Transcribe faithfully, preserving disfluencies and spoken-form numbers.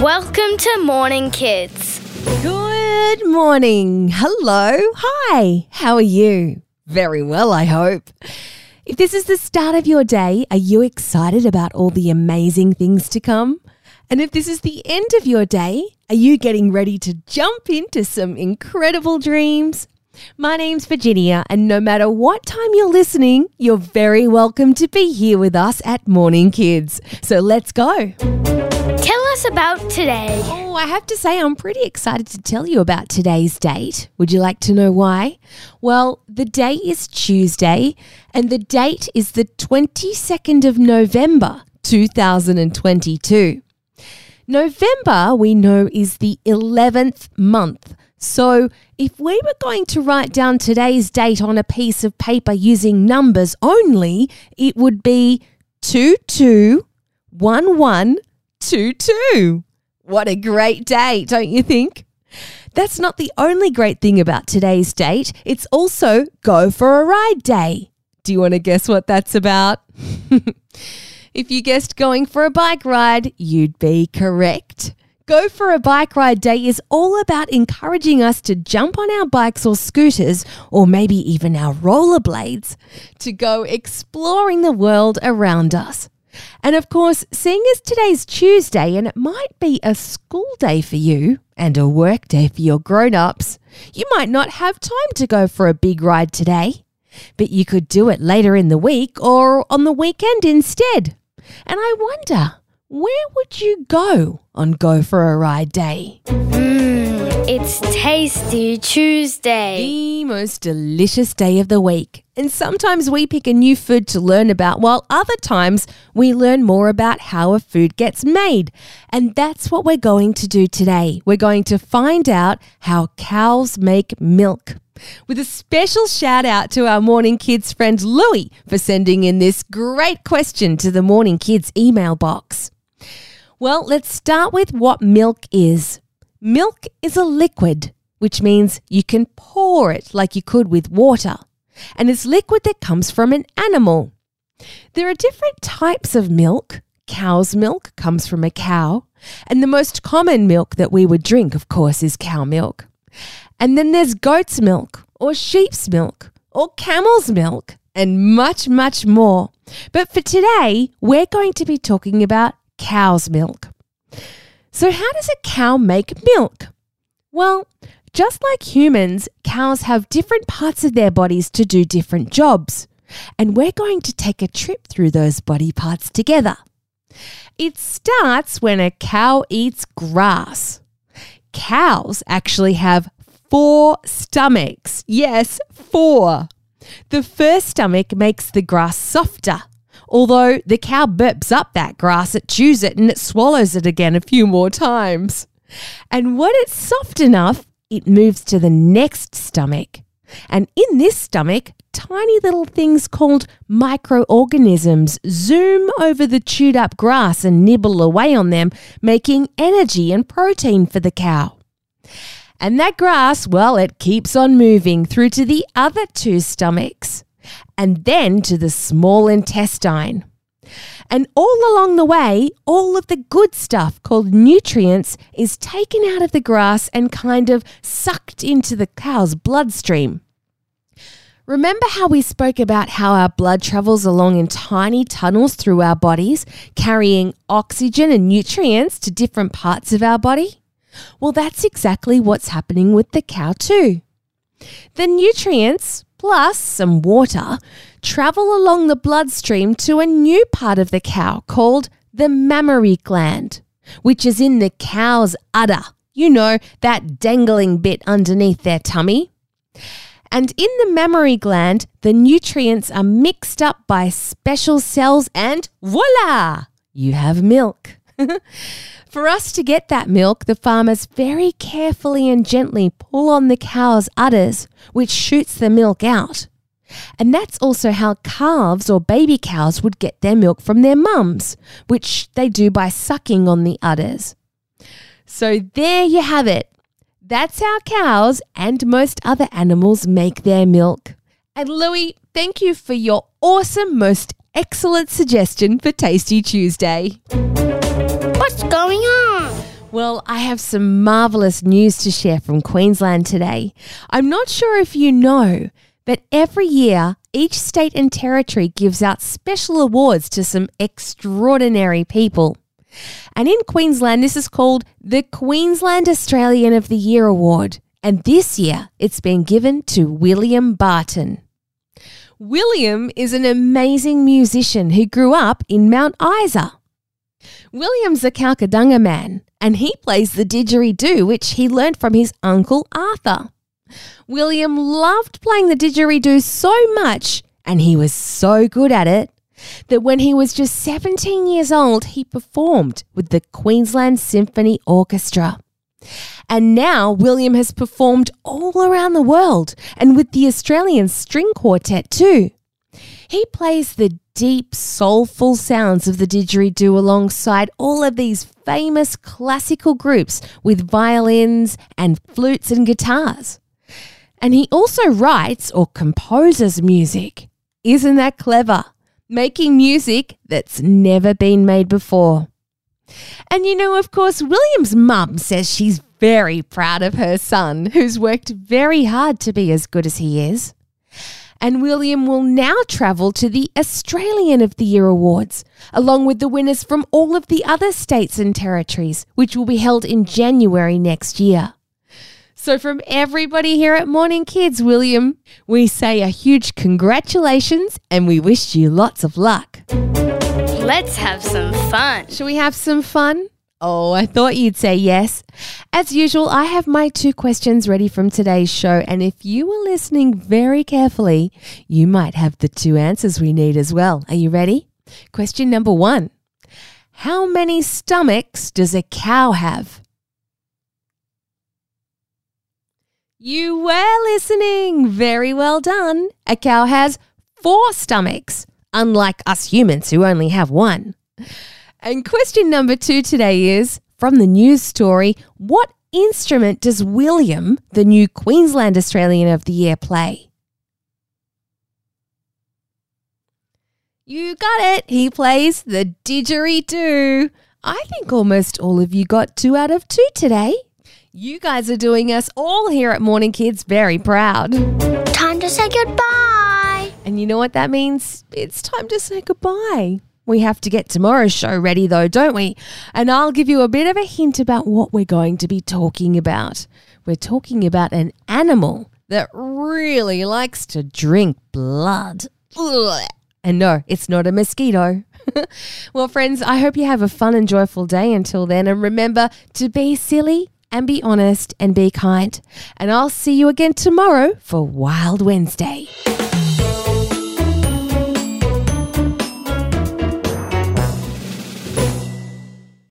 Welcome to Morning Kids. Good morning. Hello. Hi. How are you? Very well, I hope. If this is the start of your day, are you excited about all the amazing things to come? And if this is the end of your day, are you getting ready to jump into some incredible dreams? My name's Virginia, and no matter what time you're listening, you're very welcome to be here with us at Morning Kids. So let's go. Tell us about today. Oh, I have to say I'm pretty excited to tell you about today's date. Would you like to know why? Well, the day is Tuesday, and the date is the twenty-second of November, two thousand twenty-two. November, we know, is the eleventh month. So if we were going to write down today's date on a piece of paper using numbers only, it would be two two one one two two. What a great day, don't you think? That's not the only great thing about today's date. It's also Go for a Ride Day. Do you want to guess what that's about? If you guessed going for a bike ride, you'd be correct. Go for a Bike Ride Day is all about encouraging us to jump on our bikes or scooters, or maybe even our rollerblades, to go exploring the world around us. And of course, seeing as today's Tuesday and it might be a school day for you and a work day for your grown-ups, you might not have time to go for a big ride today, but you could do it later in the week or on the weekend instead. And I wonder, where would you go on Go for a Ride Day? Mmm, it's Tasty Tuesday. The most delicious day of the week. And sometimes we pick a new food to learn about, while other times we learn more about how a food gets made. And that's what we're going to do today. We're going to find out how cows make milk. With a special shout out to our Morning Kids friend Louie for sending in this great question to the Morning Kids email box. Well, let's start with what milk is. Milk is a liquid, which means you can pour it like you could with water, and it's liquid that comes from an animal. There are different types of milk. Cow's milk comes from a cow, and the most common milk that we would drink, of course, is cow milk. And then there's goat's milk or sheep's milk or camel's milk and much, much more. But for today, we're going to be talking about cow's milk. So how does a cow make milk? Well, just like humans, cows have different parts of their bodies to do different jobs, and we're going to take a trip through those body parts together. It starts when a cow eats grass. Cows actually have four stomachs. Yes, four. The first stomach makes the grass softer. Although the cow burps up that grass, it chews it and it swallows it again a few more times. And when it's soft enough, it moves to the next stomach. And in this stomach, tiny little things called microorganisms zoom over the chewed up grass and nibble away on them, making energy and protein for the cow. And that grass, well, it keeps on moving through to the other two stomachs and then to the small intestine. And all along the way, all of the good stuff called nutrients is taken out of the grass and kind of sucked into the cow's bloodstream. Remember how we spoke about how our blood travels along in tiny tunnels through our bodies, carrying oxygen and nutrients to different parts of our body? Well, that's exactly what's happening with the cow too. The nutrients, plus some water, travel along the bloodstream to a new part of the cow called the mammary gland, which is in the cow's udder, you know, that dangling bit underneath their tummy. And in the mammary gland, the nutrients are mixed up by special cells and voila, you have milk. For us to get that milk, the farmers very carefully and gently pull on the cow's udders, which shoots the milk out. And that's also how calves or baby cows would get their milk from their mums, which they do by sucking on the udders. So there you have it. That's how cows and most other animals make their milk. And Louie, thank you for your awesome, most excellent suggestion for Tasty Tuesday. What's going on? Well, I have some marvellous news to share from Queensland today. I'm not sure if you know, but every year, each state and territory gives out special awards to some extraordinary people. And in Queensland, this is called the Queensland Australian of the Year Award. And this year, it's been given to William Barton. William is an amazing musician who grew up in Mount Isa. William's a Kalkadunga man, and he plays the didgeridoo, which he learned from his uncle Arthur. William loved playing the didgeridoo so much, and he was so good at it, that when he was just seventeen years old, he performed with the Queensland Symphony Orchestra. And now William has performed all around the world and with the Australian String Quartet too. He plays the deep, soulful sounds of the didgeridoo alongside all of these famous classical groups with violins and flutes and guitars. And he also writes or composes music. Isn't that clever? Making music that's never been made before. And you know, of course, William's mum says she's very proud of her son, who's worked very hard to be as good as he is. And William will now travel to the Australian of the Year Awards, along with the winners from all of the other states and territories, which will be held in January next year. So from everybody here at Morning Kids, William, we say a huge congratulations and we wish you lots of luck. Let's have some fun. Shall we have some fun? Oh, I thought you'd say yes. As usual, I have my two questions ready from today's show, and if you were listening very carefully, you might have the two answers we need as well. Are you ready? Question number one. How many stomachs does a cow have? You were listening. Very well done. A cow has four stomachs. Unlike us humans who only have one. And question number two today is, from the news story, what instrument does William, the new Queensland Australian of the Year, play? You got it. He plays the didgeridoo. I think almost all of you got two out of two today. You guys are doing us all here at Morning Kids very proud. Time to say goodbye. And you know what that means? It's time to say goodbye. We have to get tomorrow's show ready though, don't we? And I'll give you a bit of a hint about what we're going to be talking about. We're talking about an animal that really likes to drink blood. Ugh. And no, it's not a mosquito. Well, friends, I hope you have a fun and joyful day until then. And remember to be silly and be honest and be kind. And I'll see you again tomorrow for Wild Wednesday.